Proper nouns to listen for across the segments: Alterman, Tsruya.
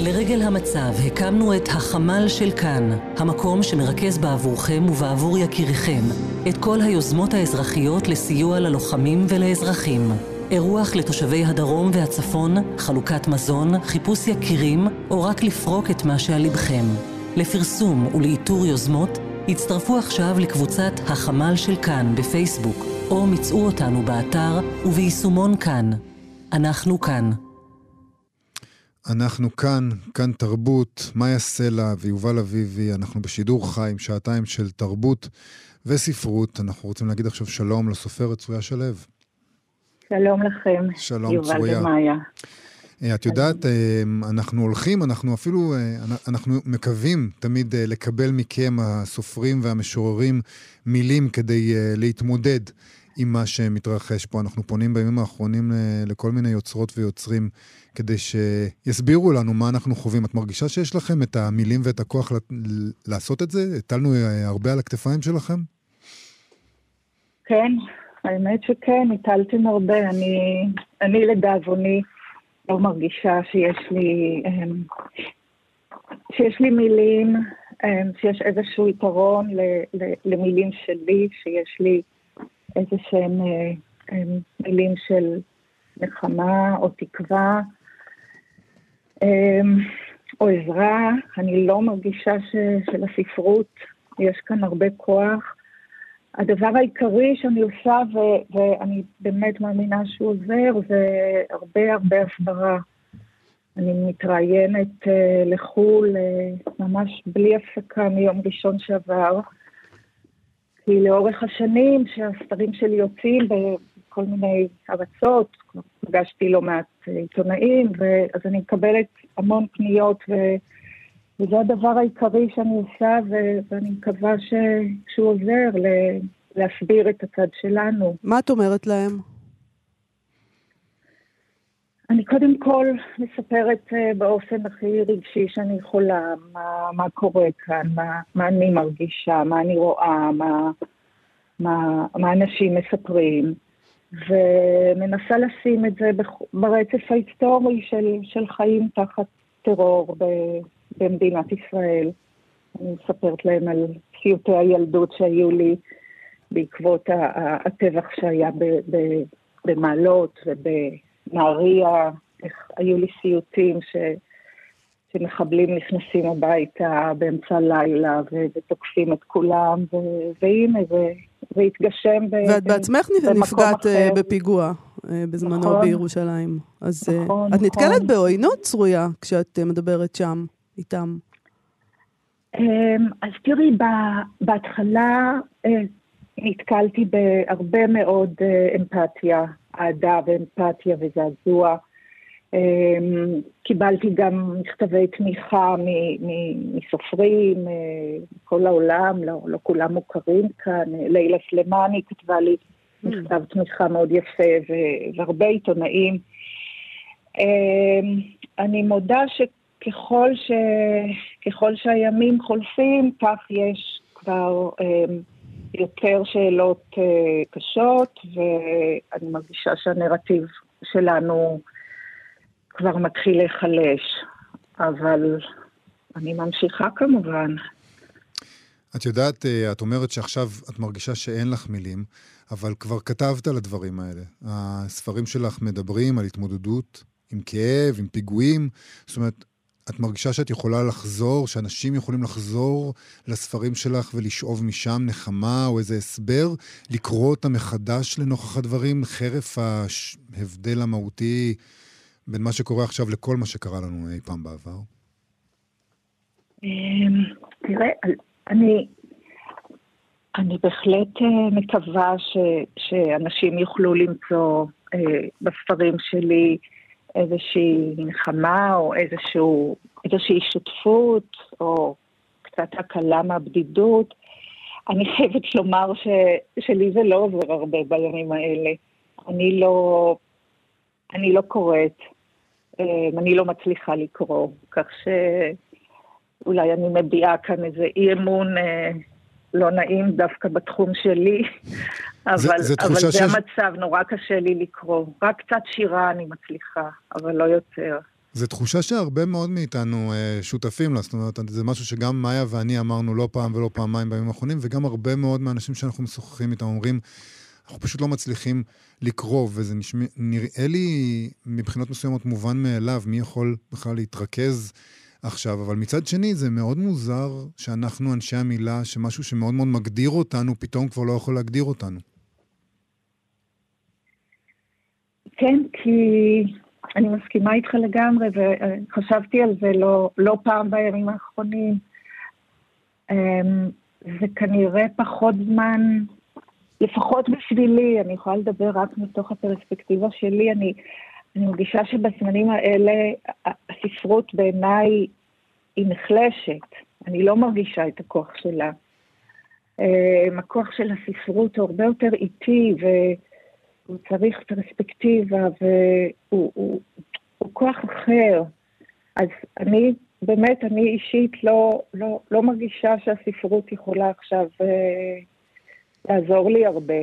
לרגל המצב הקמנו את החמ"ל של כאן, המקום שמרכז בעבורכם ובעבור יקיריכם את כל היוזמות האזרחיות לסיוע ללוחמים ולאזרחים. אירוח לתושבי הדרום והצפון, חלוקת מזון, חיפוש יקירים או רק לפרוק את מה שעל לבכם. לפרסום ולאיתור יוזמות, הצטרפו עכשיו לקבוצת החמ"ל של כאן בפייסבוק, או מצאו אותנו באתר וביישומון כאן. אנחנו כאן. אנחנו כאן, כאן תרבות, מאיה סלע ויובל אביבי, אנחנו בשידור חי עם שעתיים של תרבות וספרות. אנחנו רוצים להגיד עכשיו שלום לסופרת צרויה שלו. שלום לכם, שלום, יובל צרויה. ומאיה. את יודעת, אנחנו הולכים, אנחנו אפילו, אנחנו מקווים תמיד לקבל מכם, הסופרים והמשוררים, מילים כדי להתמודד עם מה שמתרחש פה. אנחנו פונים בימים האחרונים לכל מיני יוצרות ויוצרים, כדי שיסבירו לנו מה אנחנו חווים. את מרגישה שיש לכם את המילים ואת הכוח לעשות את זה? הטלנו הרבה על הכתפיים שלכם? כן, האמת שכן, הטלתם הרבה. אני לדאבוני לא מרגישה שיש לי מילים, שיש איזשהו יתרון למילים שלי, שיש לי איזה שהם מילים של נחמה או תקווה או עזרה. אני לא מרגישה שלספרות יש כאן הרבה כוח. הדבר העיקרי שאני עושה, ואני באמת מאמינה שהוא עוזר, זה הרבה הרבה הסברה. אני מתראיינת לחול ממש בלי הפסקה מיום ראשון שעבר, כי לאורך השנים שהספרים שלי יוצאים בכל מיני ארצות, פגשתי לא מעט עיתונאים, אז אני מקבלת המון פניות וזה הדבר העיקרי שאני עושה, ואני מקווה שהוא עוזר להסביר את הצד שלנו. מה את אומרת להם? אני קודם כל מספרת באופן הכי רגשי שאני יכולה, מה קורה כאן, מה אני מרגישה, מה אני רואה, מה אנשים מספרים, ומנסה לשים את זה ברצף ההיסטורי של חיים תחת טרור במדינת ישראל. אני מספרת להם על סיוטי הילדות שהיו לי בעקבות הטבח שהיה במעלות ובנהריה, היו לי סיוטים שמחבלים נכנסים הביתה באמצע לילה ותוקפים את כולם, והנה זה התגשם. ואת בעצמך נפגעת בפיגוע בזמנו בירושלים. אז את נתקלת בעוינות, צרויה, כשאת מדברת שם איתם? אז תראי, בהתחלה נתקלתי בהרבה מאוד אמפתיה, אהדה ואמפתיה וזעזוע. קיבלתי גם מכתבי תמיכה מסופרים, כל העולם, לא כולם מוכרים כאן. לילה סלימני כתבה לי מכתב תמיכה מאוד יפה, והרבה עיתונאים. אני מודה ככל שהימים חולפים, כך יש כבר יותר שאלות קשות, ואני מרגישה שהנרטיב שלנו כבר מתחיל להיחלש, אבל אני ממשיכה כמובן. את יודעת, את אומרת שעכשיו את מרגישה שאין לך מילים, אבל כבר כתבת על הדברים האלה. הספרים שלך מדברים על התמודדות עם כאב, עם פיגועים, זאת אומרת, את מרגישה שאת יכולה לחזור, שאנשים יכולים לחזור לספרים שלך ולשאוב משם נחמה או איזה הסבר, לקרוא אותה מחדש לנוכח הדברים, חרף ההבדל המהותי בין מה שקורה עכשיו לכל מה שקרה לנו אי פעם בעבר? תראה, אני בהחלט מקווה שאנשים יוכלו למצוא בספרים שלי איזושהי נחמה או איזושהי שותפות או קצת הקלה מהבדידות. אני חייבת לומר שלי זה לא עובר הרבה בימים האלה. אני לא קוראת, אני לא מצליחה לקרוא, כך שאולי אני מביעה כאן איזה אי אמון לא נעים דווקא בתחום שלי, אבל זה המצב, נורא קשה לי לקרוא. רק קצת שירה אני מצליחה, אבל לא יותר. זו תחושה שהרבה מאוד מאיתנו שותפים לה, זאת אומרת, זה משהו שגם מאיה ואני אמרנו לא פעם ולא פעמיים בימים האחרונים, וגם הרבה מאוד מהאנשים שאנחנו משוחחים איתם אומרים, אנחנו פשוט לא מצליחים לקרוב, וזה נראה לי מבחינות מסוימות מובן מאליו, מי יכול בכלל להתרכז עכשיו, אבל מצד שני זה מאוד מוזר שאנחנו אנשי המילה, שמשהו שמאוד מאוד מגדיר אותנו, פתאום כבר לא יכול להגדיר אותנו. כן, כי אני מסכימה איתך לגמרי, וחשבתי על זה לא פעם בימים האחרונים. זה כנראה פחות זמן, לפחות בשבילי, אני יכולה לדבר רק מתוך הפרספקטיבה שלי, אני מרגישה שבזמנים האלה הספרות בעיניי היא נחלשת, אני לא מרגישה את הכוח שלה. הכוח של הספרות הוא הרבה יותר איטי הוא צריך פרספקטיבה, והוא כוח אחר. אז אני, באמת, אני אישית לא מרגישה שהספרות יכולה עכשיו לעזור לי הרבה.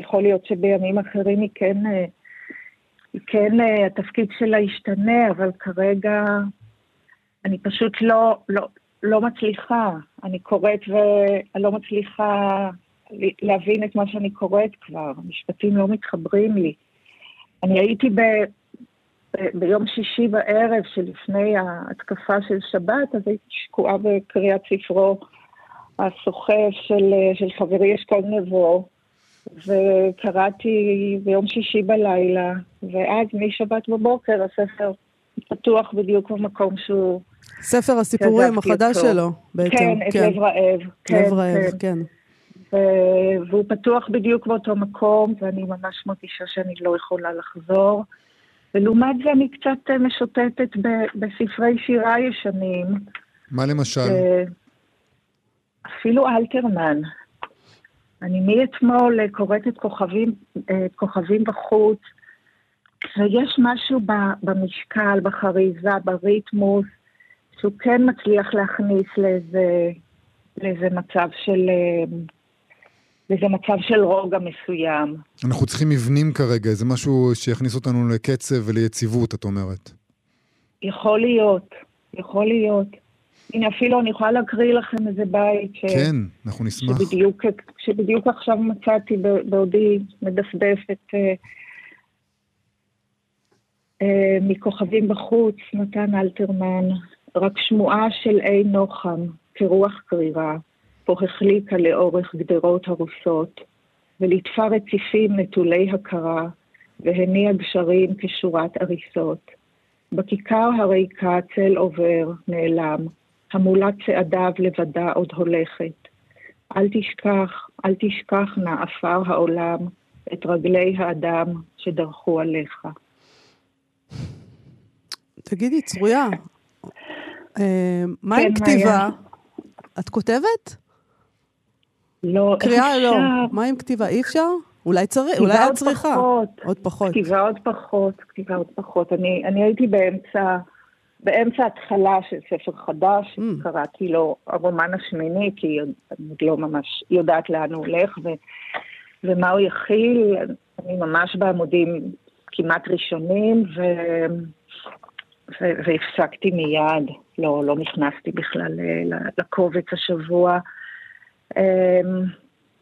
יכול להיות שבימים אחרים היא כן התפקיד שלה ישתנה, אבל כרגע אני פשוט לא מצליחה. אני קוראת ולא מצליחה להבין את מה שאני קוראת כבר, המשפטים לא מתחברים לי. אני הייתי ביום שישי בערב שלפני ההתקפה של שבת, אז הייתי שקועה בקריאת ספרו הסוחף של חברי יש קול נבו, וקראתי ביום שישי בלילה, ואז משבת בבוקר הספר פתוח בדיוק במקום שהוא... ספר הסיפורים החדש שלו, בעצם. כן, את לב רעב. לב רעב, כן. והוא פתוח בדיוק באותו מקום, ואני ממש מרגישה שאני לא יכולה לחזור. ולעומת זה אני קצת משוטטת בספרי שירה ישנים. מה למשל? אפילו אלתרמן. אני מאתמול קוראת את כוכבים בחוץ, ויש משהו במשקל, בחריזה, בריתמוס, שהוא כן מצליח להכניס לאיזה מצב של רוגע מסוים. אנחנו צריכים מבנים כרגע, זה משהו שיכניס אותנו לקצב וליציבות, את אומרת. יכול להיות. הנה, אפילו אני יכולה להקריא לכם איזה בית כן, אנחנו נשמח. שבדיוק עכשיו מצאתי בעודי מדפדפת מכוכבים בחוץ, נתן אלתרמן, רק שמועה של אי נוחם, כרוח קרירה. פה החליקה לאורך גדרות הרוסות, ולטפה רציפים נטולי הכרה, והניע גשרים כשורת אריסות. בכיכר הריקה צל עובר, נעלם, המולת צעדיו לבדה עוד הולכת. אל תשכח נא אפר העולם, את רגלי האדם שדרכו עליך. תגידי, צרויה, מה עם כתיבה? את כותבת? לא, קריאה לא. מה עם כתיבה? אי אפשר? אולי את צריכה. כתיבה עוד פחות. אני הייתי באמצע התחלה של ספר חדש, קראתי לו הרומן השמיני, כי אני לא ממש יודעת לאן הוא הולך, ומה הוא יכיל. אני ממש בעמודים כמעט ראשונים, והפסקתי מיד. לא נכנסתי בכלל לקובץ השבוע.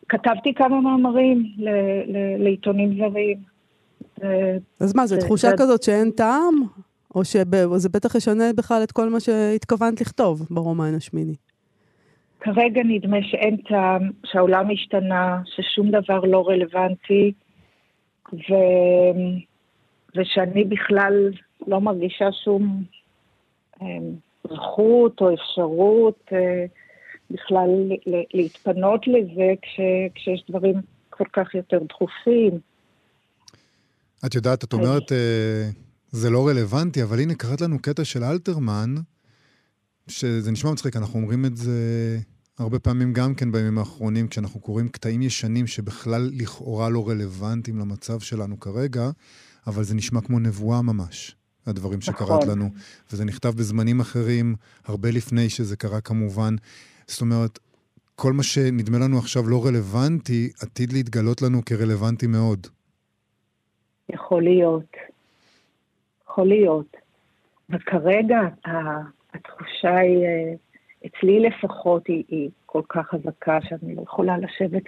כתבתי כמה מאמרים לעיתונים זרים. אז מה, זו תחושה כזאת שאין טעם? או שזה בטח ישנה בכלל את כל מה שהתכוונת לכתוב ברומן השמיני? כרגע נדמה שאין טעם, שהעולם השתנה, ששום דבר לא רלוונטי, ושאני בכלל לא מרגישה שום זכות או אפשרות בכלל להתפנות לזה כשיש דברים כל כך יותר דחופים. את יודעת, את אומרת זה לא רלוונטי, אבל הנה קראת לנו קטע של אלתרמן, שזה נשמע מצחיק, אנחנו אומרים את זה הרבה פעמים גם כן בימים האחרונים, כשאנחנו קוראים קטעים ישנים שבכלל לכאורה לא רלוונטיים למצב שלנו כרגע, אבל זה נשמע כמו נבואה ממש. הדברים שקראת לנו, וזה נכתב בזמנים אחרים, הרבה לפני שזה קרה כמובן, זאת אומרת, כל מה שנדמה לנו עכשיו לא רלוונטי, עתיד להתגלות לנו כרלוונטי מאוד. יכול להיות. וכרגע התחושה היא, אצלי לפחות, היא כל כך חזקה, שאני לא יכולה לשבת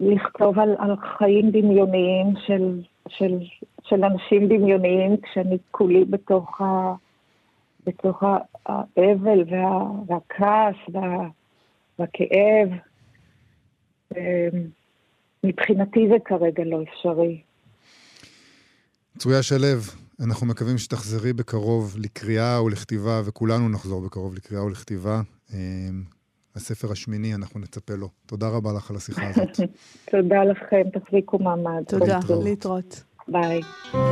ולכתוב על חיים דמיוניים של אנשים דמיוניים, כשאני כולי בתוך האבל והכעס והכאב. מבחינתי זה כרגע לא אפשרי. צרויה שלו, אנחנו מקווים שתחזרי בקרוב לקריאה ולכתיבה, וכולנו נחזור בקרוב לקריאה ולכתיבה. הספר השמיני, אנחנו נצפה לו. תודה רבה לך על השיחה הזאת. תודה לכם, תחזיקו מעמד. תודה, להתראות. ביי.